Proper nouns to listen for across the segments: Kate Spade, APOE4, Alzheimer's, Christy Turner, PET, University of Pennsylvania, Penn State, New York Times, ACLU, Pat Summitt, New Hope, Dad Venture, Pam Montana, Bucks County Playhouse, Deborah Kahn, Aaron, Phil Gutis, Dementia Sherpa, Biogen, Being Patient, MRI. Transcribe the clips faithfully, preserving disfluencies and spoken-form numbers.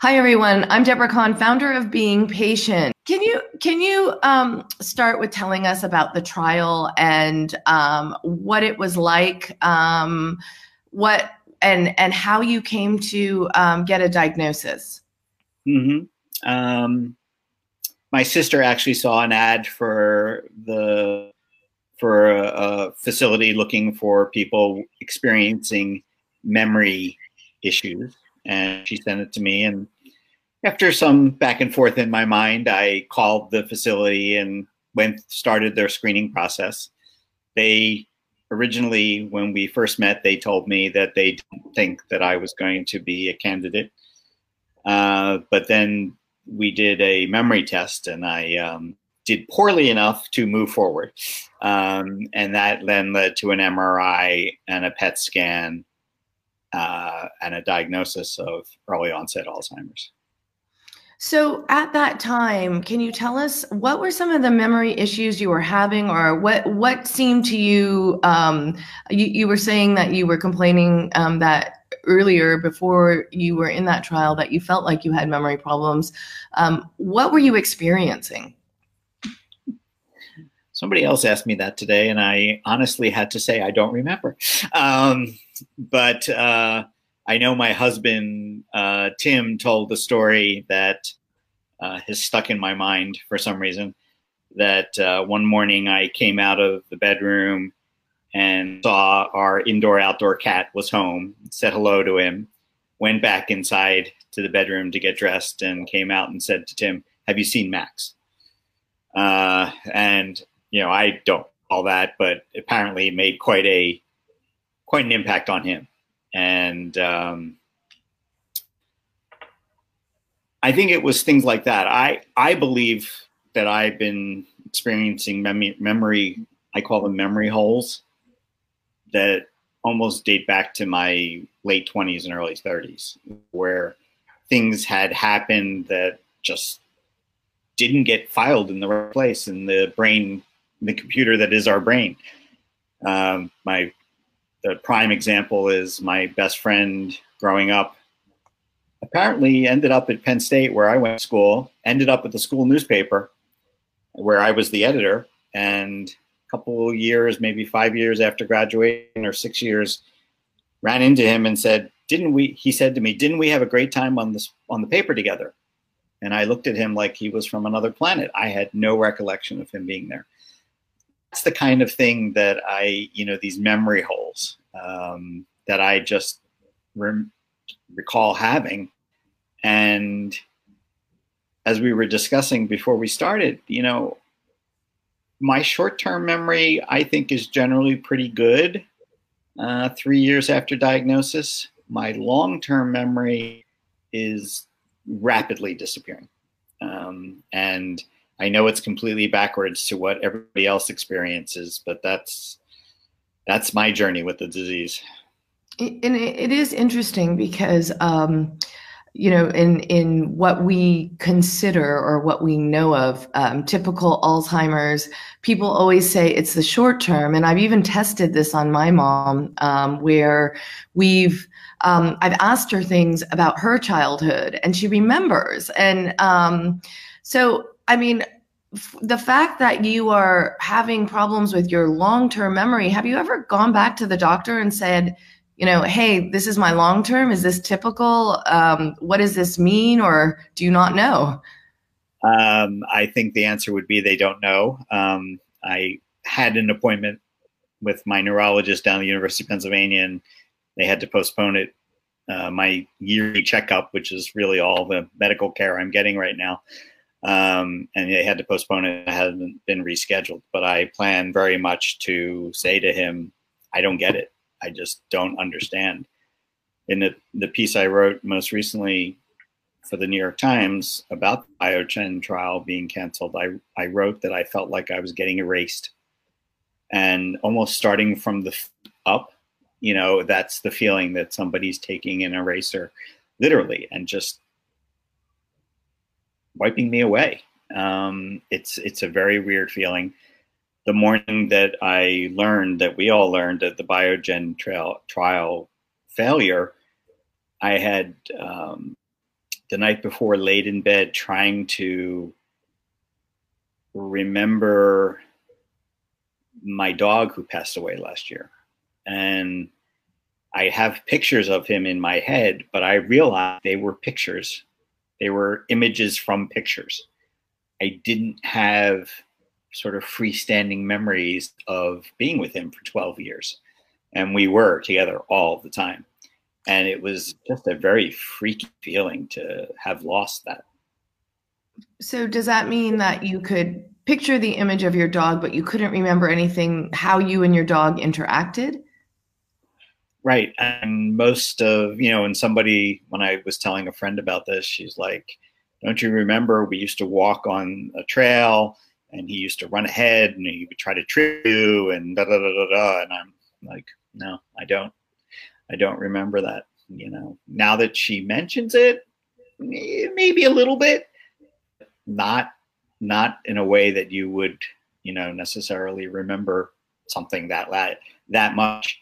Hi, everyone. I'm Deborah Kahn, founder of Being Patient. Can you can you um, start with telling us about the trial and um, what it was like, um, what and and how you came to um, get a diagnosis? Mm-hmm. Um, my sister actually saw an ad for the for a, a facility looking for people experiencing memory issues. And she sent it to me. And after some back and forth in my mind, I called the facility and went started their screening process. They originally, when we first met, they told me that they didn't think that I was going to be a candidate. Uh, but then we did a memory test, and I um, did poorly enough to move forward. Um, and that then led to an M R I and a P E T scan. Uh, and a diagnosis of early onset Alzheimer's. So at that time, can you tell us what were some of the memory issues you were having, or what what seemed to you, um, you, you were saying that you were complaining um, that earlier before you were in that trial that you felt like you had memory problems. Um, what were you experiencing? Somebody else asked me that today, and I honestly had to say I don't remember. Um, But uh, I know my husband, uh, Tim, told the story that uh, has stuck in my mind for some reason, that uh, one morning I came out of the bedroom and saw our indoor-outdoor cat was home, said hello to him, went back inside to the bedroom to get dressed, and came out and said to Tim, "Have you seen Max?" Uh, and, you know, I don't call that, but apparently it made quite a quite an impact on him. And um, I think it was things like that. I, I believe that I've been experiencing mem memory, I call them memory holes, that almost date back to my late twenties and early thirties, where things had happened that just didn't get filed in the right place in the brain, the computer that is our brain. Um, my The prime example is my best friend growing up apparently ended up at Penn State, where I went to school, ended up at the school newspaper where I was the editor. And a couple of years, maybe five years after graduating or six years, ran into him and said, "Didn't we," he said to me, "didn't we have a great time on this, on the paper together?" And I looked at him like he was from another planet. I had no recollection of him being there. That's the kind of thing that I, you know, these memory holes um, that I just re recall having. And as we were discussing before we started, you know, my short-term memory, I think, is generally pretty good uh, three years after diagnosis. My long-term memory is rapidly disappearing. Um, and I know it's completely backwards to what everybody else experiences, but that's that's my journey with the disease. And it is interesting because, um, you know, in in what we consider or what we know of um, typical Alzheimer's, people always say it's the short term. And I've even tested this on my mom, um, where we've um, I've asked her things about her childhood, and she remembers. And um, so. I mean, the fact that you are having problems with your long-term memory, have you ever gone back to the doctor and said, you know, "Hey, this is my long-term. Is this typical? Um, what does this mean? Or do you not know?" Um, I think the answer would be they don't know. Um, I had an appointment with my neurologist down at the University of Pennsylvania, and they had to postpone it. Uh, my yearly checkup, which is really all the medical care I'm getting right now. Um, and they had to postpone it. It hasn't been rescheduled, but I plan very much to say to him, "I don't get it. I just don't understand." In the, the piece I wrote most recently for the New York Times about the Biogen trial being canceled, I, I wrote that I felt like I was getting erased, and almost starting from the f up, you know, that's the feeling that somebody's taking an eraser literally and just wiping me away. Um, it's it's a very weird feeling. The morning that I learned that we all learned that the Biogen trial, trial failure, I had um, the night before, laid in bed, trying to remember my dog who passed away last year. And I have pictures of him in my head, but I realized they were pictures. They were images from pictures. I didn't have sort of freestanding memories of being with him for twelve years. And we were together all the time. And it was just a very freaky feeling to have lost that. So does that mean that you could picture the image of your dog, but you couldn't remember anything, how you and your dog interacted? Right. And most of, you know, and somebody, when I was telling a friend about this, she's like, don't you remember we used to walk on a trail and he used to run ahead and he would try to trip you and da da da da da. And I'm like, no, I don't. I don't remember that, you know. Now that she mentions it, maybe a little bit, not not in a way that you would, you know, necessarily remember something that that, that much.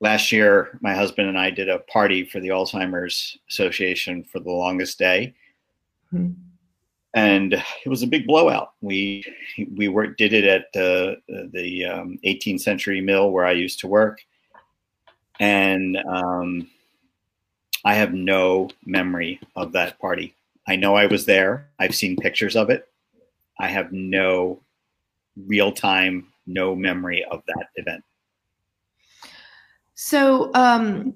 Last year, my husband and I did a party for the Alzheimer's Association for the longest day, mm-hmm. and it was a big blowout. We we were, did it at the the um, eighteenth century mill where I used to work. And um, I have no memory of that party. I know I was there. I've seen pictures of it. I have no real time, no memory of that event. So, um,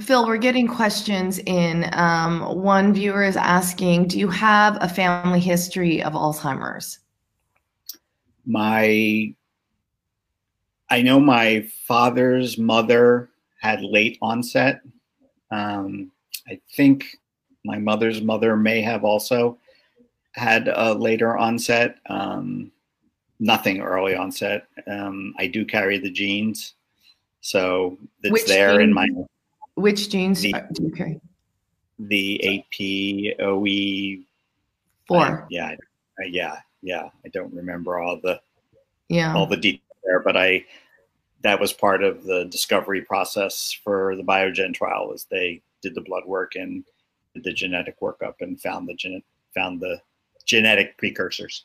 Phil, we're getting questions in. Um, one viewer is asking, do you have a family history of Alzheimer's? My, I know my father's mother had late onset. Um, I think my mother's mother may have also had a later onset, um, nothing early onset. Um, I do carry the genes. So it's which there gene, in my- Which genes the, are, do you carry? The A P O E four. Uh, yeah, yeah, yeah. I don't remember all the, yeah. all the details there, but I, that was part of the discovery process for the Biogen trial. Is they did the blood work and did the genetic workup and found the gen found the genetic precursors.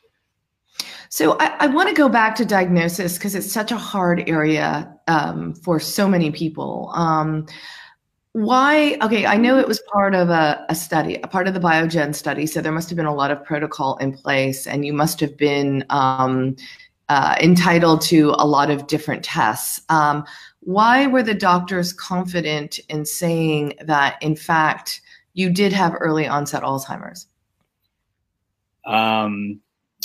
So I, I want to go back to diagnosis because it's such a hard area um, for so many people. Um, why? Okay, I know it was part of a, a study, a part of the Biogen study. So there must have been a lot of protocol in place, and you must have been. Um, Uh, entitled to a lot of different tests. Um, why were the doctors confident in saying that, in fact, you did have early onset Alzheimer's? Um,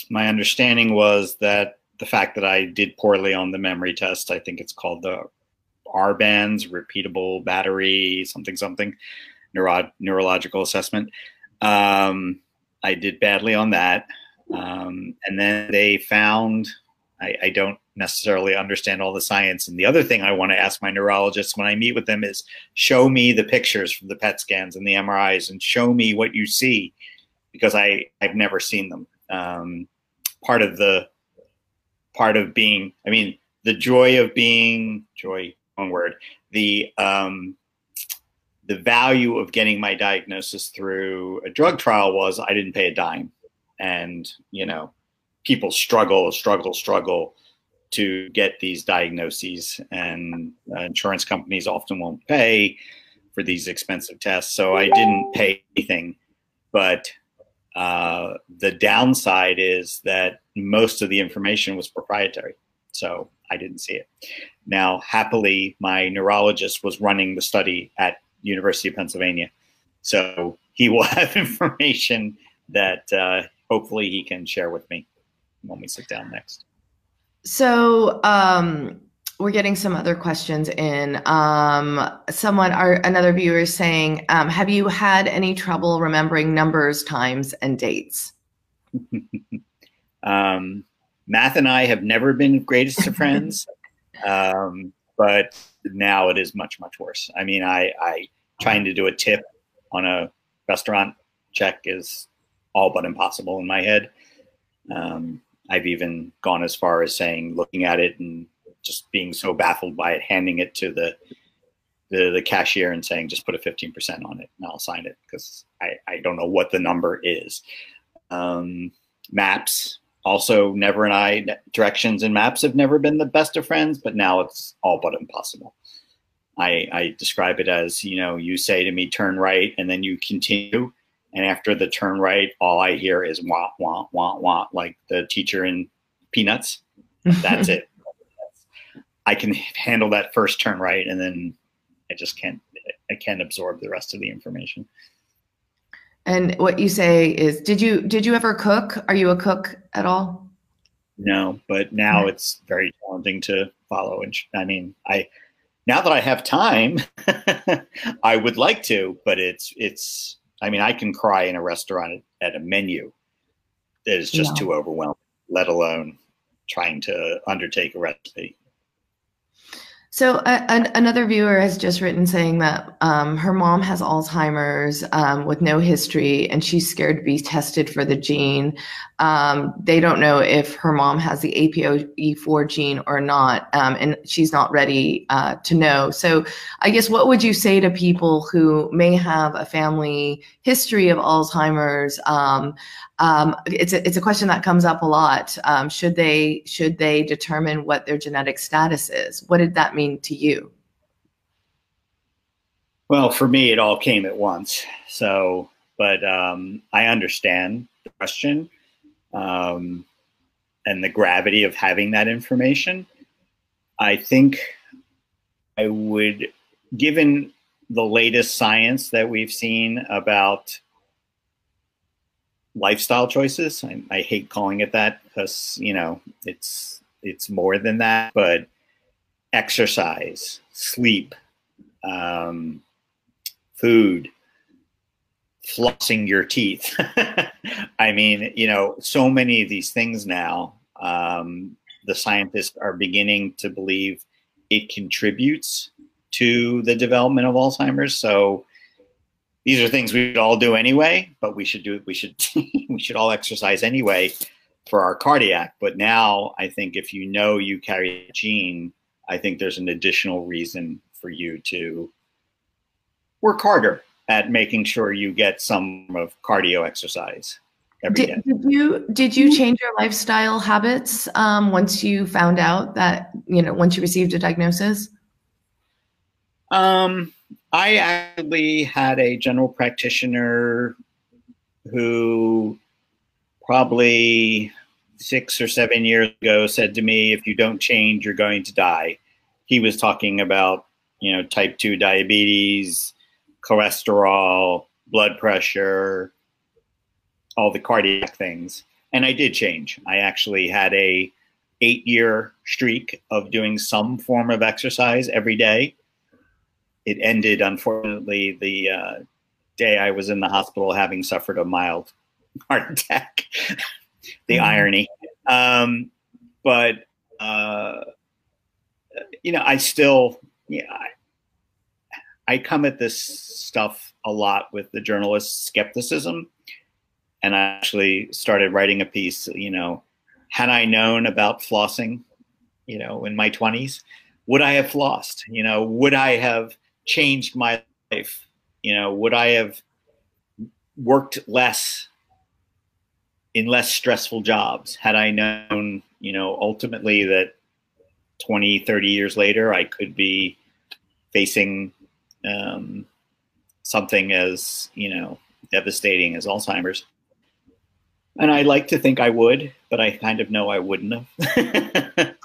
my understanding was that the fact that I did poorly on the memory test, I think it's called the R bands, repeatable battery, something, something, neuro neurological assessment. Um, I did badly on that. Um, and then they found... I, I don't necessarily understand all the science. And the other thing I want to ask my neurologists when I meet with them is, show me the pictures from the P E T scans and the M R Is and show me what you see, because I, I've never seen them. Um, part of the, part of being, I mean, the joy of being, joy, one word, the, um, the value of getting my diagnosis through a drug trial was I didn't pay a dime. And, you know, people struggle, struggle, struggle to get these diagnoses, and uh, insurance companies often won't pay for these expensive tests. So I didn't pay anything, but uh, the downside is that most of the information was proprietary. So I didn't see it. Now, happily, my neurologist was running the study at University of Pennsylvania. So he will have information that uh, hopefully he can share with me when we sit down next. So um, we're getting some other questions in. Um, someone, our, another viewer is saying, um, have you had any trouble remembering numbers, times, and dates? um, math and I have never been the greatest of friends, um, but now it is much, much worse. I mean, I, I trying to do a tip on a restaurant check is all but impossible in my head. Um, I've even gone as far as saying, looking at it and just being so baffled by it, handing it to the the, the cashier and saying, just put a fifteen percent on it and I'll sign it because I, I don't know what the number is. Um, maps also never, and I directions and maps have never been the best of friends, but now it's all but impossible. I, I describe it as, you know, you say to me, turn right, and then you continue. And after the turn right, all I hear is wah, wah, wah, wah, like the teacher in Peanuts. That's it. I can handle that first turn right, and then I just can't, I can't absorb the rest of the information. And what you say is, did you, did you ever cook? Are you a cook at all? No, but now it's very challenging to follow. And I mean, I, now that I have time, I would like to, but it's, it's, I mean, I can cry in a restaurant at a menu that is just yeah. too overwhelming, let alone trying to undertake a recipe. So uh, an, another viewer has just written saying that um, her mom has Alzheimer's um, with no history, and she's scared to be tested for the gene. Um, they don't know if her mom has the A P O E four gene or not, um, and she's not ready uh, to know. So I guess what would you say to people who may have a family history of Alzheimer's? Um, um, it's, a, it's a question that comes up a lot. Um, should they, should they determine what their genetic status is? What did that mean to you? Well, for me, it all came at once. So, but um, I understand the question um, and the gravity of having that information. I think I would, given the latest science that we've seen about lifestyle choices, I, I hate calling it that because, you know, it's, it's more than that, but exercise, sleep, um, food, flossing your teeth. I mean, you know, so many of these things now, um, the scientists are beginning to believe it contributes to the development of Alzheimer's. So these are things we all do anyway, but we should do it. We should, we should all exercise anyway for our cardiac. But now I think if you know you carry a gene, I think there's an additional reason for you to work harder at making sure you get some of cardio exercise every day. Did you, did you change your lifestyle habits um, once you found out that, you know, once you received a diagnosis? Um, I actually had a general practitioner who probably six or seven years ago said to me, if you don't change, you're going to die. He was talking about, you know, type two diabetes, cholesterol, blood pressure, all the cardiac things. And I did change. I actually had a eight year streak of doing some form of exercise every day. It ended, unfortunately, the uh, day I was in the hospital having suffered a mild heart attack. The irony. Um, but, uh, you know, I still, yeah, I, I come at this stuff a lot with the journalist skepticism. And I actually started writing a piece, you know, had I known about flossing, you know, in my twenties, would I have flossed? You know, would I have changed my life? You know, would I have worked less in less stressful jobs? Had I known, you know, ultimately that twenty, thirty years later, I could be facing um, something as, you know, devastating as Alzheimer's. And I like to think I would, but I kind of know I wouldn't have.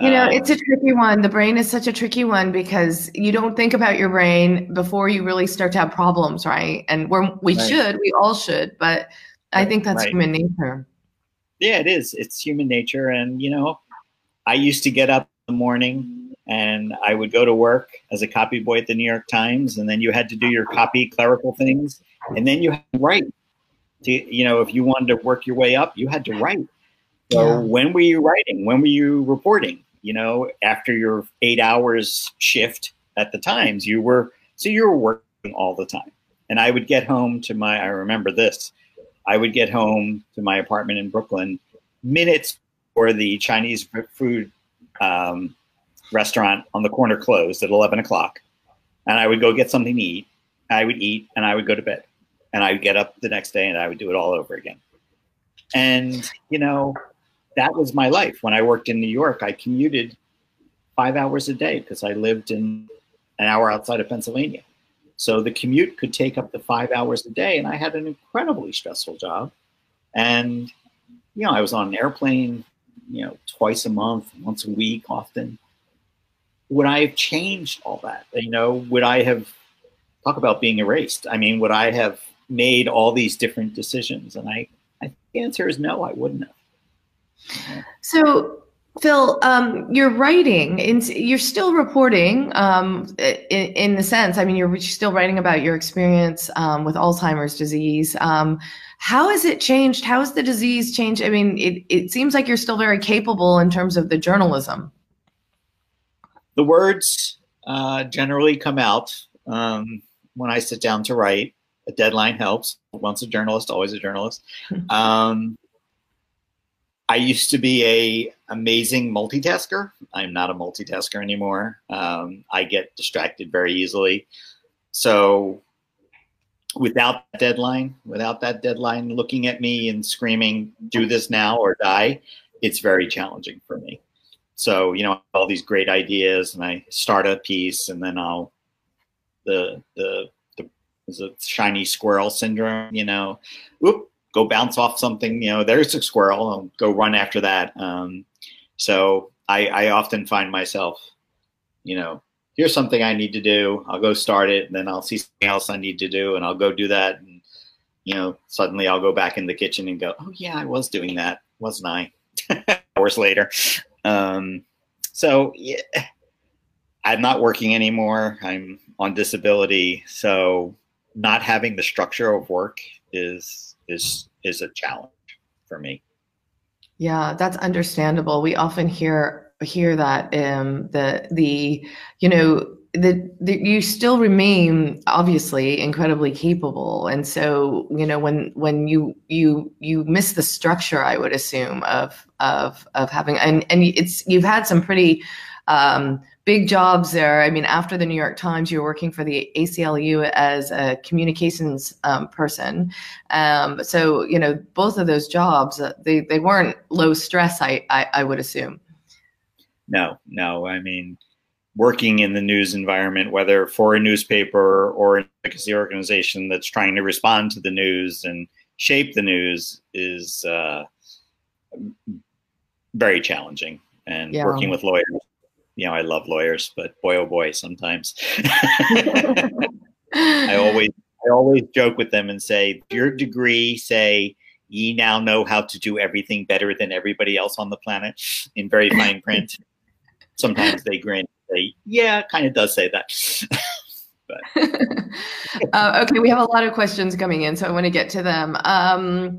You know, it's a tricky one. The brain is such a tricky one because you don't think about your brain before you really start to have problems, right? And we're, we right. should, we all should, but I think that's right. human nature. Yeah, it is. It's human nature. And, you know, I used to get up in the morning and I would go to work as a copy boy at the New York Times. And then you had to do your copy clerical things. And then you had to write. To, you know, if you wanted to work your way up, you had to write. So yeah. When were you writing? When were you reporting? You know, after your eight hours shift at the Times, you were, so you were working all the time. And I would get home to my, I remember this. I would get home to my apartment in Brooklyn minutes before the Chinese food um, restaurant on the corner closed at eleven o'clock. and I would go get something to eat. I would eat and I would go to bed, and I would get up the next day and I would do it all over again. And, you know, that was my life. When I worked in New York, I commuted five hours a day because I lived in an hour outside of Pennsylvania. So the commute could take up to five hours a day. And I had an incredibly stressful job. And, you know, I was on an airplane, you know, twice a month, once a week often. Would I have changed all that? You know, would I have, talk about being erased. I mean, would I have made all these different decisions? And I, I think the answer is no, I wouldn't have. So, Phil, um, you're writing, in, you're still reporting um, in, in the sense, I mean, you're still writing about your experience um, with Alzheimer's disease. Um, how has it changed? How has the disease changed? I mean, it, it seems like you're still very capable in terms of the journalism. The words uh, generally come out um, when I sit down to write. A deadline helps. Once a journalist, always a journalist. Um, I used to be a amazing multitasker. I'm not a multitasker anymore. Um, I get distracted very easily. So without that deadline, without that deadline looking at me and screaming, do this now or die, it's very challenging for me. So, you know, I have all these great ideas and I start a piece and then I'll, the, the, the, there's a shiny squirrel syndrome, you know, whoop. Go bounce off something, you know, there's a squirrel, I'll go run after that. Um, so I, I often find myself, you know, here's something I need to do. I'll go start it and then I'll see something else I need to do and I'll go do that. And, you know, suddenly I'll go back in the kitchen and go, oh yeah, I was doing that, wasn't I? Hours later. Um, so yeah, I'm not working anymore. I'm on disability. So not having the structure of work is, is is a challenge for me. Yeah, that's understandable. We often hear hear that um the the you know the, the you still remain obviously incredibly capable, and so you know when when you you you miss the structure, I would assume of of of having and and it's you've had some pretty um big jobs there. I mean, after the New York Times, you were working for the A C L U as a communications um, person. Um, so, you know, both of those jobs, uh, they, they weren't low stress, I, I, I would assume. No, no. I mean, working in the news environment, whether for a newspaper or an advocacy organization that's trying to respond to the news and shape the news is uh, very challenging. And yeah. Working with lawyers. You know, I love lawyers, but boy, oh boy, sometimes. I always I always joke with them and say, your degree, say, ye now know how to do everything better than everybody else on the planet, in very fine print. Sometimes they grin and say, yeah, kind of does say that. But. uh, okay, we have a lot of questions coming in, so I want to get to them. Um,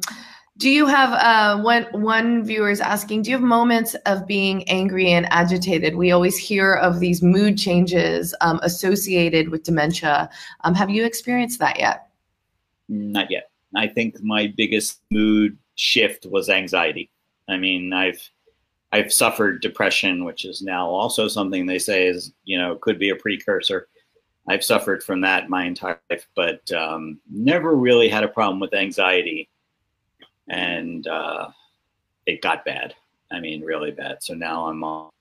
Do you have, uh, one, one viewer is asking, do you have moments of being angry and agitated? We always hear of these mood changes um, associated with dementia. Um, have you experienced that yet? Not yet. I think my biggest mood shift was anxiety. I mean, I've, I've suffered depression, which is now also something they say is, you know, could be a precursor. I've suffered from that my entire life, but um, never really had a problem with anxiety. And uh, it got bad. I mean, really bad. So now I'm on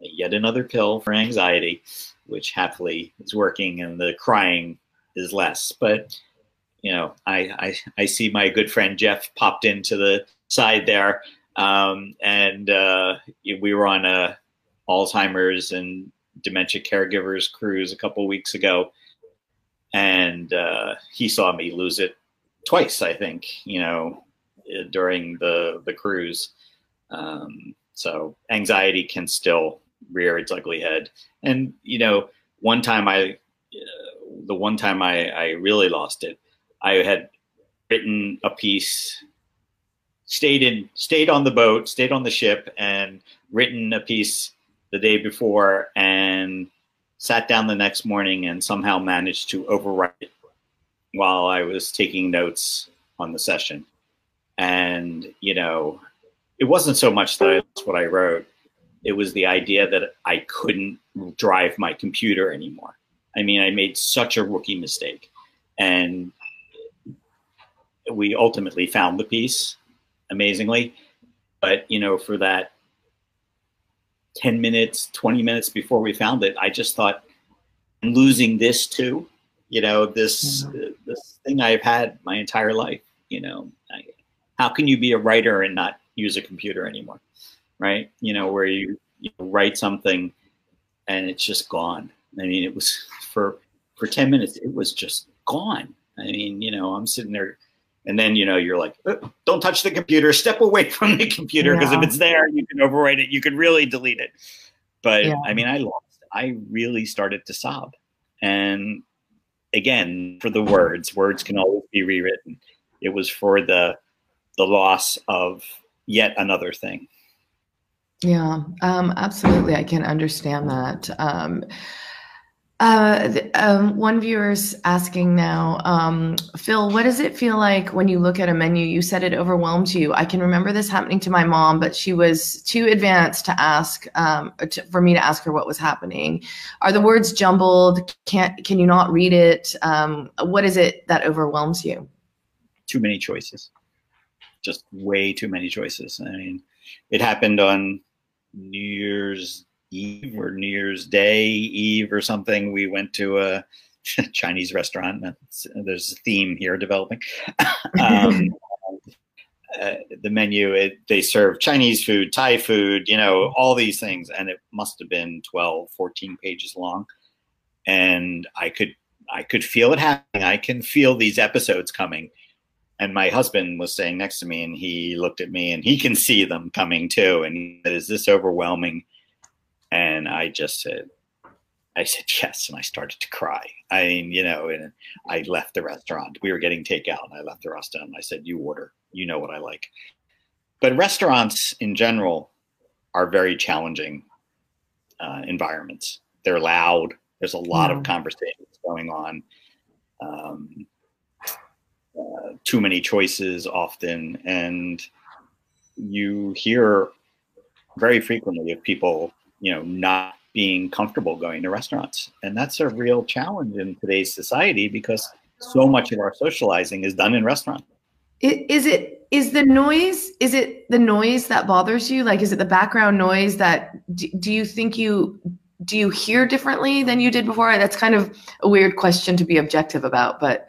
yet another pill for anxiety, which happily is working and the crying is less. But, you know, I, I, I see my good friend Jeff popped into the side there. Um, and uh, we were on a Alzheimer's and dementia caregivers cruise a couple weeks ago. And uh, he saw me lose it twice, I think, you know, during the, the cruise. Um, so anxiety can still rear its ugly head. And, you know, one time I, uh, the one time I, I really lost it, I had written a piece, stayed in, stayed on the boat, stayed on the ship and written a piece the day before and sat down the next morning and somehow managed to overwrite it while I was taking notes on the session. And, you know, it wasn't so much that I lost what I wrote. It was the idea that I couldn't drive my computer anymore. I mean, I made such a rookie mistake. And we ultimately found the piece, amazingly. But, you know, for that ten minutes, twenty minutes before we found it, I just thought, I'm losing this too. You know, this, mm-hmm. this thing I've had my entire life, you know, I, how can you be a writer and not use a computer anymore? Right. You know, where you, you write something and it's just gone. I mean, it was for, for ten minutes, it was just gone. I mean, you know, I'm sitting there and then, you know, you're like, oh, don't touch the computer, step away from the computer. Because yeah. if it's there, you can overwrite it. You can really delete it. But yeah. I mean, I lost, I really started to sob. And again, for the words, words can always be rewritten. It was for the, the loss of yet another thing. Yeah, um, absolutely. I can understand that. Um, uh, um, one viewer's asking now, um, Phil, what does it feel like when you look at a menu? You said it overwhelmed you. I can remember this happening to my mom, but she was too advanced to ask, um, to, for me to ask her what was happening. Are the words jumbled? Can't, can you not read it? Um, what is it that overwhelms you? Too many choices. Just way too many choices. I mean, it happened on New Year's Eve or New Year's Day Eve or something. We went to a Chinese restaurant. There's a theme here developing. um, uh, the menu, it, they serve Chinese food, Thai food, you know, all these things. And it must have been twelve, fourteen pages long. And I could, I could feel it happening. I can feel these episodes coming. And my husband was sitting next to me, and he looked at me, and he can see them coming too. And he said, "Is this overwhelming?" And I just said, "I said yes," and I started to cry. I mean, you know, and I left the restaurant. We were getting takeout, and I left the restaurant. And I said, "You order. You know what I like." But restaurants in general are very challenging uh, environments. They're loud. There's a lot mm-hmm. of conversations going on. Um, Uh, too many choices often, and you hear very frequently of people, you know, not being comfortable going to restaurants. And that's a real challenge in today's society because so much of our socializing is done in restaurants. Is it, is the noise, is it the noise that bothers you? Like, is it the background noise that, do, do you think you, do you hear differently than you did before? That's kind of a weird question to be objective about, but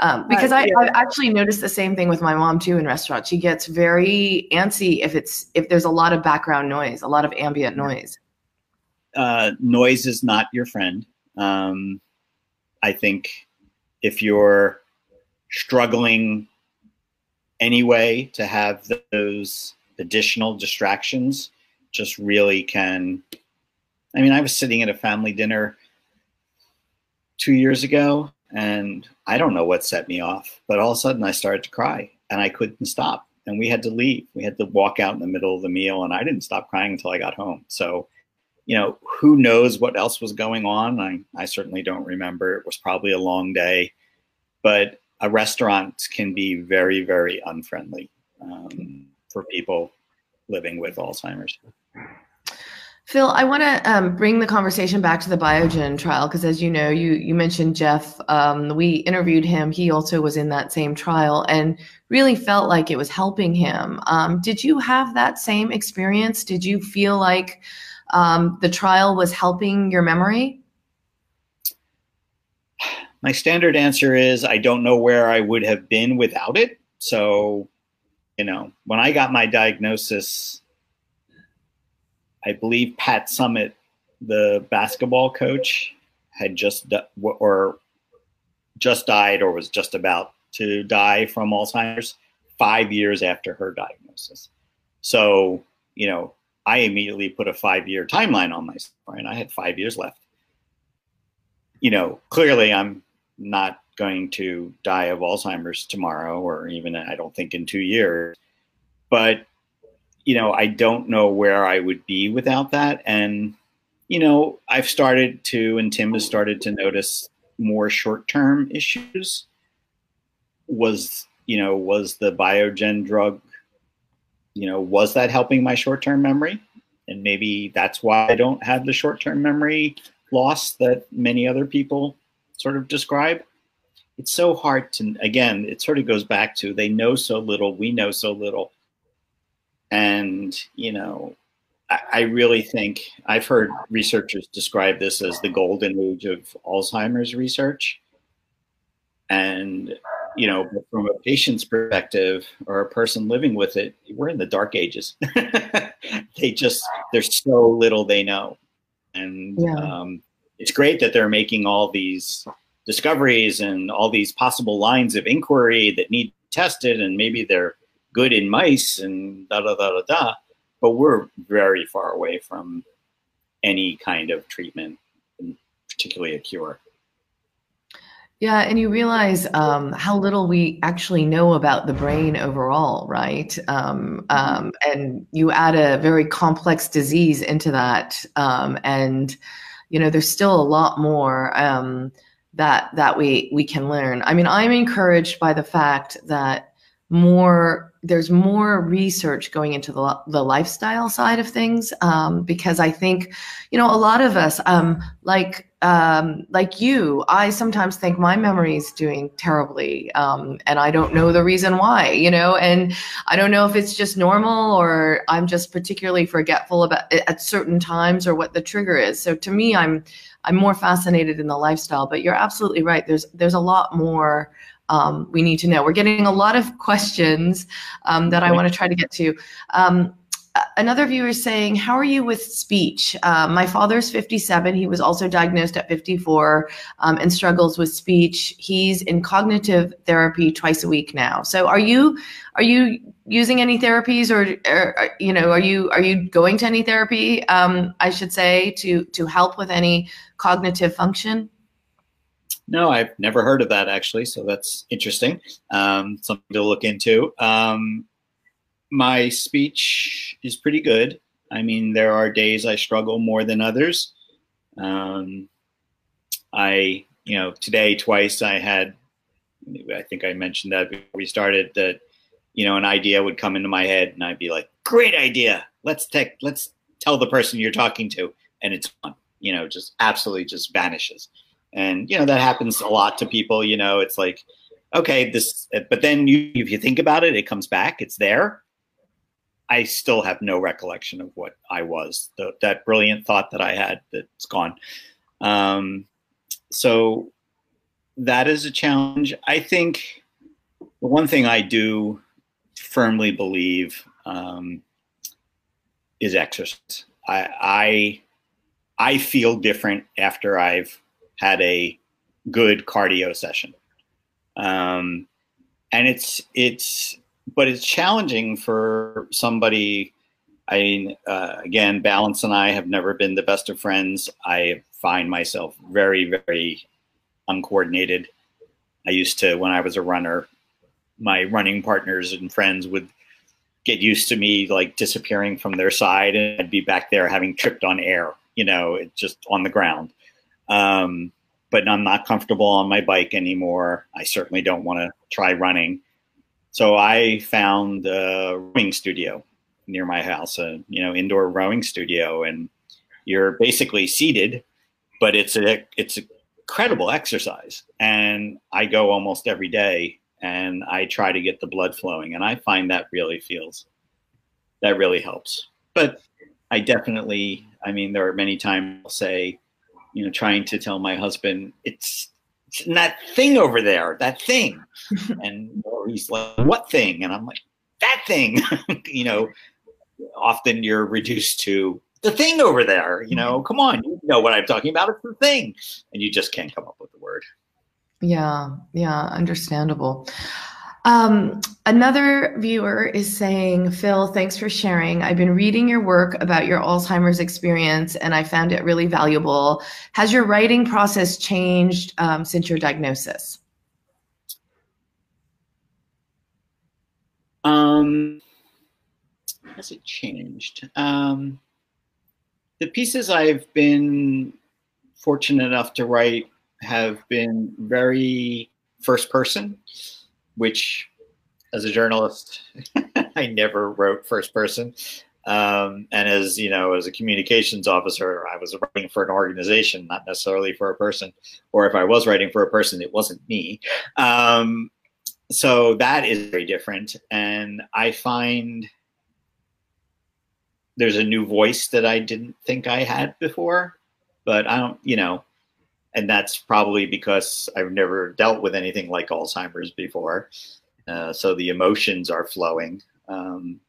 Um, because I, I've actually noticed the same thing with my mom too in restaurants. She gets very antsy if it's if there's a lot of background noise, a lot of ambient noise. Uh, noise is not your friend. Um, I think if you're struggling anyway to have those additional distractions, just really can. I mean, I was sitting at a family dinner two years ago. And I don't know what set me off, but all of a sudden I started to cry and I couldn't stop. And we had to leave. We had to walk out in the middle of the meal, and I didn't stop crying until I got home. So, you know, who knows what else was going on? I, I certainly don't remember. It was probably a long day, but a restaurant can be very, very unfriendly um, for people living with Alzheimer's. Phil, I want to um, bring the conversation back to the Biogen trial because, as you know, you you mentioned Jeff. Um, we interviewed him. He also was in that same trial and really felt like it was helping him. Um, did you have that same experience? Did you feel like um, the trial was helping your memory? My standard answer is I don't know where I would have been without it. So, you know, when I got my diagnosis, I believe Pat Summitt, the basketball coach, had just or just died or was just about to die from Alzheimer's five years after her diagnosis. So, you know, I immediately put a five-year timeline on myself, right? I had five years left. You know, clearly I'm not going to die of Alzheimer's tomorrow or even, I don't think, in two years. But you know, I don't know where I would be without that. And, you know, I've started to, and Tim has started to notice more short-term issues. Was, you know, was the Biogen drug, you know, was that helping my short-term memory? And maybe that's why I don't have the short-term memory loss that many other people sort of describe. It's so hard to, again, it sort of goes back to they know so little, we know so little. And, you know, I, I really think I've heard researchers describe this as the golden age of Alzheimer's research. And, you know, from a patient's perspective or a person living with it, we're in the dark ages. They just, there's so little they know. And yeah. um, it's great that they're making all these discoveries and all these possible lines of inquiry that need tested, and maybe they're good in mice and da da da da da. But we're very far away from any kind of treatment, and particularly a cure. Yeah, and you realize um, how little we actually know about the brain overall, right? Um, um, and you add a very complex disease into that, um, and you know there's still a lot more um, that that we we can learn. I mean, I'm encouraged by the fact that more there's more research going into the the lifestyle side of things um, because I think you know a lot of us um, like. Um, like you, I sometimes think my memory's doing terribly, um, and I don't know the reason why, you know, and I don't know if it's just normal or I'm just particularly forgetful about at certain times or what the trigger is. So to me, I'm, I'm more fascinated in the lifestyle, but you're absolutely right. There's, there's a lot more, um, we need to know. We're getting a lot of questions, um, that I want to try to get to, um, another viewer is saying, how are you with speech? Uh, my father's fifty-seven. He was also diagnosed at fifty-four um, and struggles with speech. He's in cognitive therapy twice a week now. So are you are you using any therapies or, or you know, are you are you going to any therapy, um, I should say, to, to help with any cognitive function? No, I've never heard of that, actually. So that's interesting. Um, something to look into. Um My speech is pretty good. I mean, there are days I struggle more than others. Um, I, you know, today twice I had, I think I mentioned that before we started, that, you know, an idea would come into my head and I'd be like, great idea. Let's take, let's tell the person you're talking to. And it's gone, you know, just absolutely just vanishes. And, you know, that happens a lot to people, you know, it's like, okay, this, but then you, if you think about it, it comes back, it's there. I still have no recollection of what I was, the, that brilliant thought that I had that's gone. Um, so that is a challenge. I think the one thing I do firmly believe um, is exercise. I, I, I feel different after I've had a good cardio session. Um, and it's, it's, But it's challenging for somebody. I mean, uh, again, balance and I have never been the best of friends. I find myself very, very uncoordinated. I used to, when I was a runner, my running partners and friends would get used to me like disappearing from their side, and I'd be back there having tripped on air, you know, it just on the ground. Um, but I'm not comfortable on my bike anymore. I certainly don't want to try running. So I found a rowing studio near my house, a you know indoor rowing studio, and you're basically seated, but it's a it's a incredible exercise. And I go almost every day, and I try to get the blood flowing, and I find that really feels that really helps. But I definitely, I mean, there are many times I'll say, you know, trying to tell my husband it's. And that thing over there, that thing. And or he's like, what thing? And I'm like, that thing. You know, often you're reduced to the thing over there. You know, come on, you know what I'm talking about. It's the thing. And you just can't come up with the word. Yeah, yeah, understandable. Um, another viewer is saying, Phil, thanks for sharing. I've been reading your work about your Alzheimer's experience, and I found it really valuable. Has your writing process changed um, since your diagnosis? Um, has it changed? Um, the pieces I've been fortunate enough to write have been very first person. Which as a journalist, I never wrote first person. Um, and as, you know, as a communications officer, I was writing for an organization, not necessarily for a person, or if I was writing for a person, it wasn't me. Um, so that is very different. And I find there's a new voice that I didn't think I had before, but I don't, you know, and that's probably because I've never dealt with anything like Alzheimer's before. Uh, so the emotions are flowing. Um,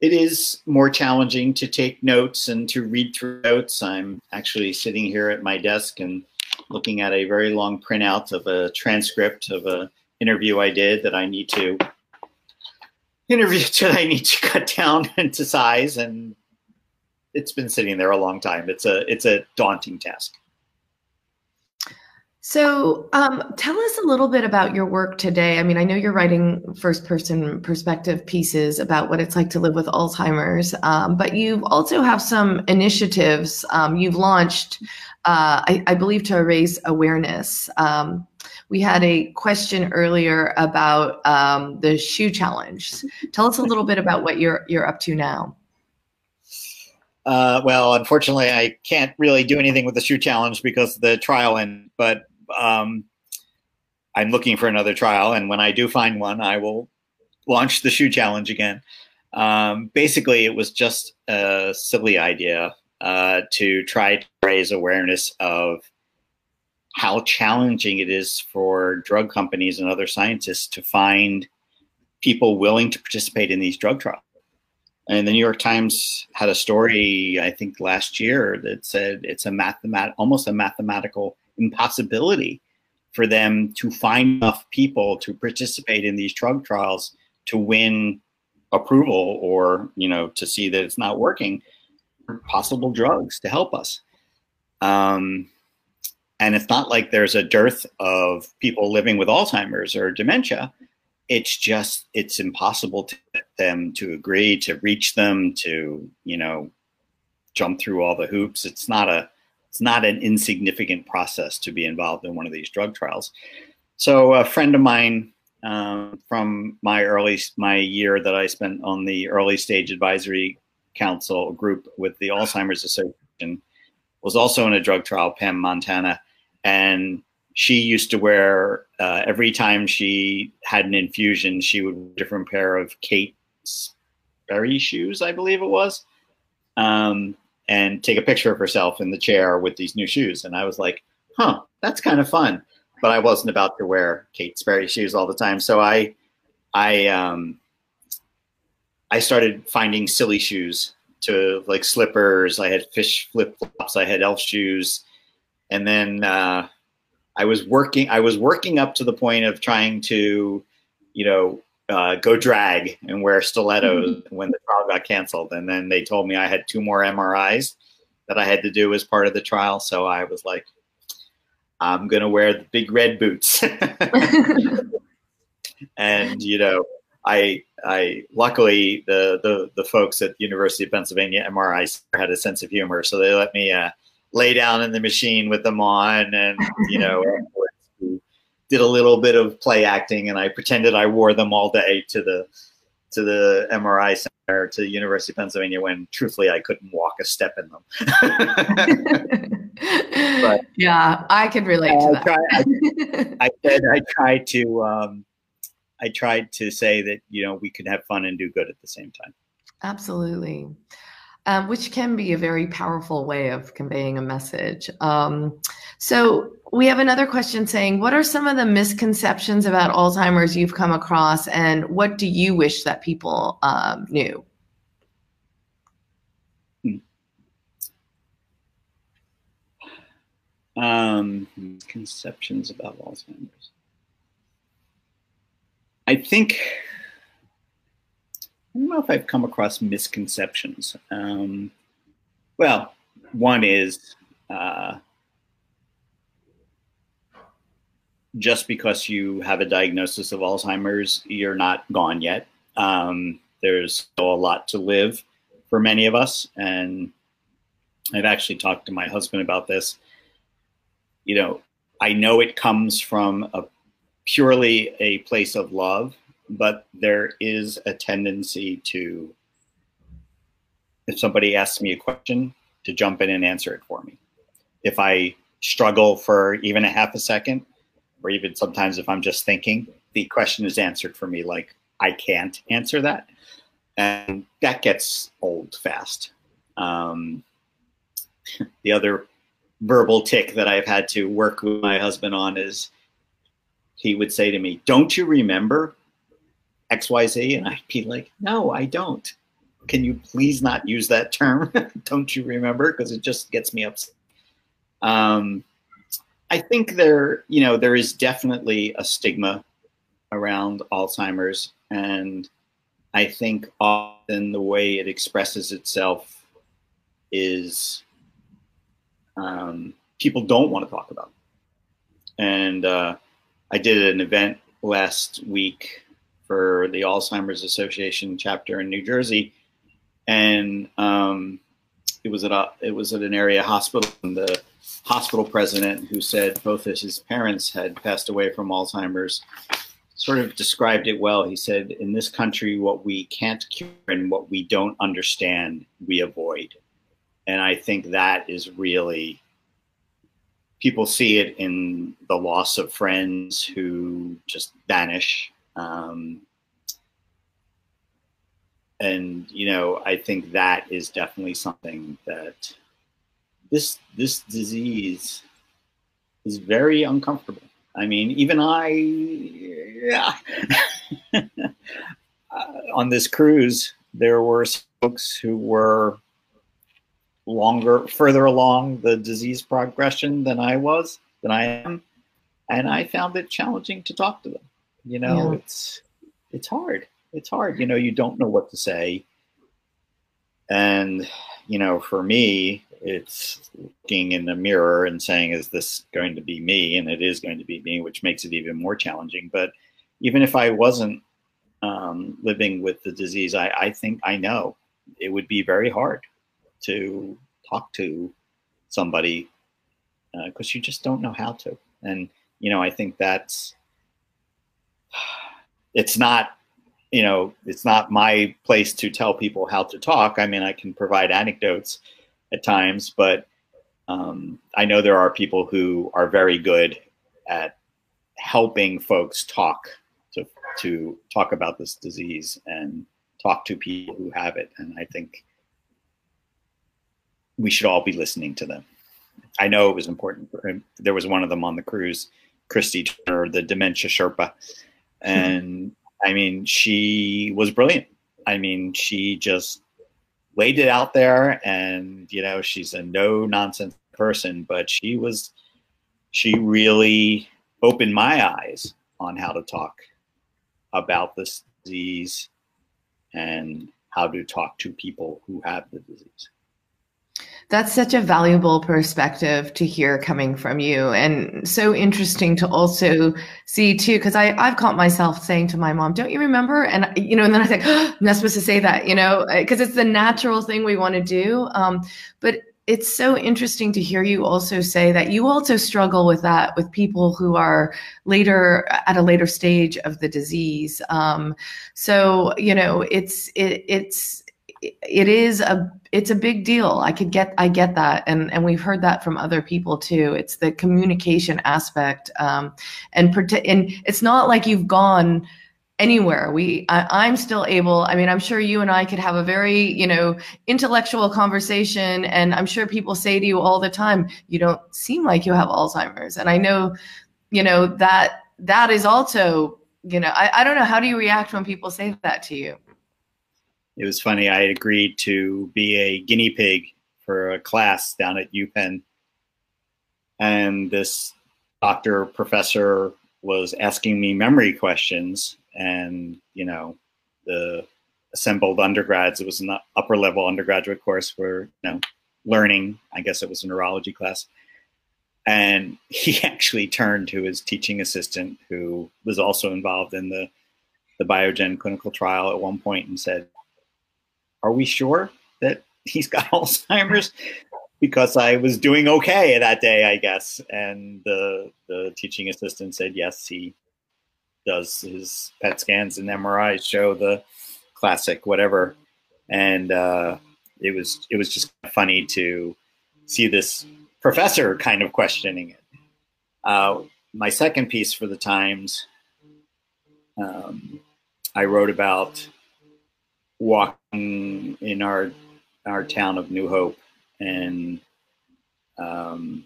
It is more challenging to take notes and to read through notes. I'm actually sitting here at my desk and looking at a very long printout of a transcript of an interview I did that I need to interview that I need to cut down into size, and it's been sitting there a long time. It's a it's a daunting task. So um, tell us a little bit about your work today. I mean, I know you're writing first-person perspective pieces about what it's like to live with Alzheimer's, um, but you also have some initiatives um, you've launched, uh, I, I believe, to raise awareness. Um, we had a question earlier about um, the shoe challenge. Tell us a little bit about what you're, you're up to now. Uh, well, unfortunately, I can't really do anything with the shoe challenge because the trial ended, but Um, I'm looking for another trial, and when I do find one, I will launch the shoe challenge again. Um, basically, it was just a silly idea uh, to try to raise awareness of how challenging it is for drug companies and other scientists to find people willing to participate in these drug trials. And the New York Times had a story, I think, last year that said it's a mathemat- almost a mathematical impossibility for them to find enough people to participate in these drug trials to win approval, or, you know, to see that it's not working, possible drugs to help us. Um, and it's not like there's a dearth of people living with Alzheimer's or dementia. It's just, it's impossible to get them to agree, to reach them, to, you know, jump through all the hoops. It's not a It's not an insignificant process to be involved in one of these drug trials. So a friend of mine um, from my early, my year that I spent on the early stage advisory council group with the Alzheimer's Association was also in a drug trial, Pam Montana. And she used to wear, uh, every time she had an infusion, she would wear a different pair of Kate Spade shoes, I believe it was. Um, and take a picture of herself in the chair with these new shoes. And I was like, huh, that's kind of fun. But I wasn't about to wear Kate Spade shoes all the time. So I I, um, I started finding silly shoes, to like slippers. I had fish flip-flops. I had elf shoes. And then uh, I was working I was working up to the point of trying to, you know, Uh, go drag and wear stilettos mm-hmm. when the trial got canceled. And then they told me I had two more M R Is that I had to do as part of the trial. So I was like, I'm going to wear the big red boots. And, you know, I, I luckily the, the, the folks at the University of Pennsylvania M R I had a sense of humor. So they let me uh, lay down in the machine with them on, and, you know, did a little bit of play acting, and I pretended I wore them all day to the to the M R I center, to the University of Pennsylvania, when truthfully I couldn't walk a step in them. But, yeah, I could relate uh, to that. Tried, I, I said I tried to um, I tried to say that, you know, we could have fun and do good at the same time. Absolutely. Um, which can be a very powerful way of conveying a message. Um, so we have another question saying, what are some of the misconceptions about Alzheimer's you've come across, and what do you wish that people um, knew? Hmm. Um, misconceptions about Alzheimer's. I think... I don't know if I've come across misconceptions. Um, well, one is uh, just because you have a diagnosis of Alzheimer's, you're not gone yet. Um, there's still a lot to live for many of us. And I've actually talked to my husband about this. You know, I know it comes from a purely a place of love, but there is a tendency to if somebody asks me a question, to jump in and answer it for me. If I struggle for even a half a second, or even sometimes if I'm just thinking, the question is answered for me like, I can't answer that. And that gets old fast. Um, the other verbal tick that I've had to work with my husband on is he would say to me, don't you remember X Y Z? And I'd be like, no, I don't. Can you please not use that term? Don't you remember? Because it just gets me upset. Um, I think there, you know, there is definitely a stigma around Alzheimer's, and I think often the way it expresses itself is um, people don't want to talk about it. And uh, I did an event last week for the Alzheimer's Association chapter in New Jersey, and um, it was at a, it was at an area hospital, and the hospital president, who said both of his parents had passed away from Alzheimer's, sort of described it well. He said, in this country, what we can't cure and what we don't understand, we avoid. And I think that is really, people see it in the loss of friends who just vanish. Um, and, you know, I think that is definitely something that this, this disease is very uncomfortable. I mean, even I, yeah. uh, on this cruise, there were folks who were longer, further along the disease progression than I was, than I am. And I found it challenging to talk to them. You know, yeah. it's, it's hard. It's hard. You know, you don't know what to say. And, you know, for me, it's looking in the mirror and saying, is this going to be me? And it is going to be me, which makes it even more challenging. But even if I wasn't um, living with the disease, I, I think I know it would be very hard to talk to somebody because uh, you just don't know how to. And, you know, I think that's, it's not, you know, it's not my place to tell people how to talk. I mean, I can provide anecdotes at times, but um, I know there are people who are very good at helping folks talk to, to talk about this disease and talk to people who have it. And I think we should all be listening to them. I know it was important. There was one of them on the cruise, Christy Turner, the Dementia Sherpa. And mm-hmm. I mean, she was brilliant. I mean, she just laid it out there, and, you know, she's a no nonsense person, but she was, she really opened my eyes on how to talk about this disease and how to talk to people who have the disease. That's such a valuable perspective to hear coming from you, and so interesting to also see too, because I've caught myself saying to my mom, don't you remember? And, you know, and then I think, oh, I'm not supposed to say that, you know, because it's the natural thing we want to do. Um, but it's so interesting to hear you also say that you also struggle with that with people who are later at a later stage of the disease. Um, so, you know, it's, it, it's, it is a, it's a big deal. I could get, I get that. And, and we've heard that from other people too. It's the communication aspect. Um, and, and it's not like you've gone anywhere. We, I, I'm still able, I mean, I'm sure you and I could have a very, you know, intellectual conversation. And I'm sure people say to you all the time, you don't seem like you have Alzheimer's. And I know, you know, that, that is also, you know, I, I don't know, how do you react when people say that to you? It was funny, I agreed to be a guinea pig for a class down at UPenn. And this doctor professor was asking me memory questions. And, you know, the assembled undergrads, it was an upper level undergraduate course where, you know, learning, I guess it was a neurology class. And he actually turned to his teaching assistant, who was also involved in the, the Biogen clinical trial at one point, and said, are we sure that he's got Alzheimer's? Because I was doing okay that day, I guess. And the, the teaching assistant said, yes, he does. His P E T scans and M R Is show the classic whatever. And uh, it was it was just funny to see this professor kind of questioning it. Uh, my second piece for the Times, um, I wrote about walking in our our town of New Hope and um,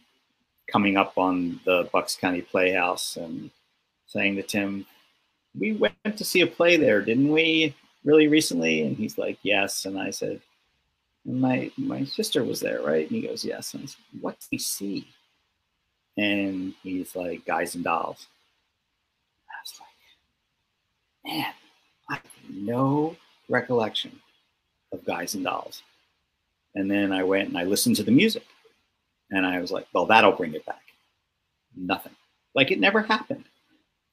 coming up on the Bucks County Playhouse and saying to Tim, we went to see a play there, didn't we, really recently? And he's like, yes. And I said, my my sister was there, right? And he goes, yes. And I said, what did we see? And he's like, Guys and Dolls. And I was like, man, I have no recollection of Guys and Dolls. And then I went and I listened to the music. And I was like, well, that'll bring it back. Nothing. Like it never happened.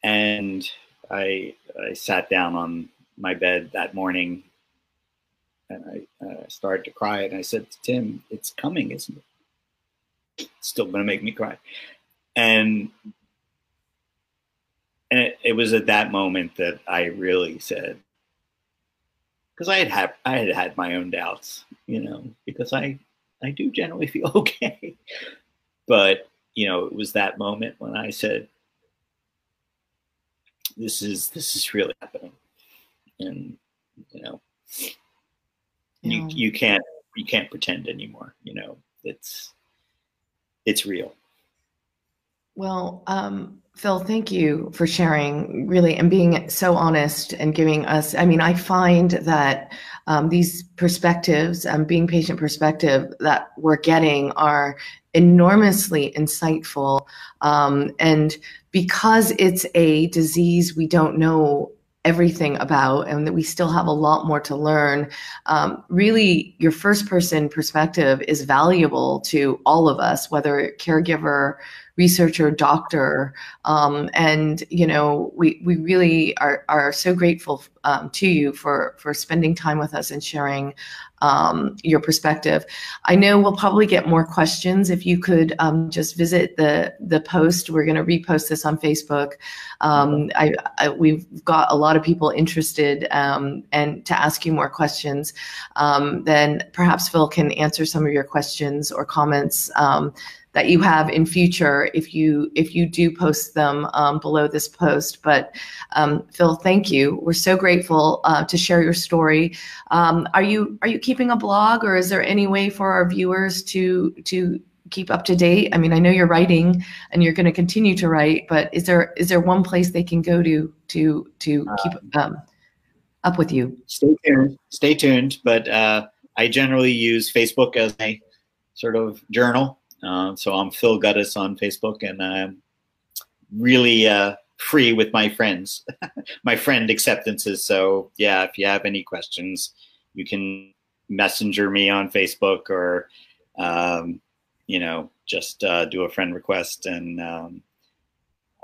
And I I sat down on my bed that morning and I uh, started to cry. And I said to Tim, it's coming, isn't it? Still going to make me cry. And and it, it was at that moment that I really said, because I had had I had had my own doubts, you know, because I I do generally feel okay, but you know, it was that moment when I said, this is this is really happening, and you know, yeah. you you can't you can't pretend anymore. You know, it's. It's real. Well, um, Phil, thank you for sharing, really, and being so honest and giving us, I mean, I find that um, these perspectives, um, being patient perspective that we're getting are enormously insightful. Um, and because it's a disease we don't know everything about and that we still have a lot more to learn. Um, really, your first person perspective is valuable to all of us, whether caregiver, researcher, doctor. Um, and, you know, we, we really are, are so grateful um, to you for, for spending time with us and sharing um, your perspective. I know we'll probably get more questions. If you could um, just visit the, the post, we're going to repost this on Facebook. Um, I, I, we've got a lot of people interested um, and to ask you more questions. Um, then perhaps Phil can answer some of your questions or comments um, that you have in future if you if you do post them um, below this post. But um, Phil, thank you. We're so grateful uh, to share your story. Um, are you are you keeping a blog, or is there any way for our viewers to to keep up to date? I mean, I know you're writing and you're going to continue to write, but is there is there one place they can go to to to uh, keep um, up with you? Stay tuned. Stay tuned. But uh, I generally use Facebook as a sort of journal. Uh, so I'm Phil Gutis on Facebook, and I'm really uh, free with my friends, my friend acceptances. So yeah, if you have any questions, you can messenger me on Facebook or, um, you know, just uh, do a friend request. And um,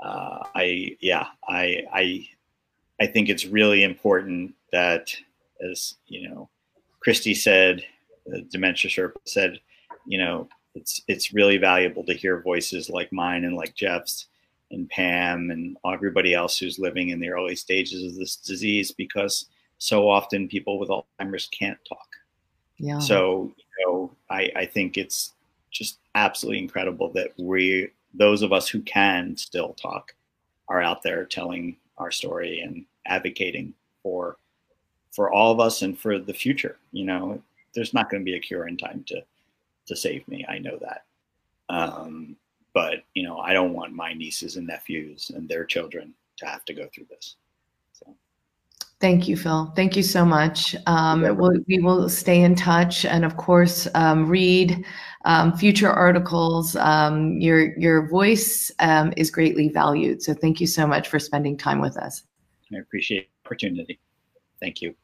uh, I, yeah, I, I, I think it's really important that, as you know, Christy said, uh, Dementia Sherpa said, you know, It's it's really valuable to hear voices like mine and like Jeff's and Pam and everybody else who's living in the early stages of this disease, because so often people with Alzheimer's can't talk. Yeah. So you know, I, I think it's just absolutely incredible that we, those of us who can still talk, are out there telling our story and advocating for for all of us and for the future. You know, there's not going to be a cure in time to. to save me. I know that. Um, but, you know, I don't want my nieces and nephews and their children to have to go through this. So. Thank you, Phil. Thank you so much. Um, we'll, we will stay in touch and, of course, um, read um, future articles. Um, your, your voice um, is greatly valued. So thank you so much for spending time with us. I appreciate the opportunity. Thank you.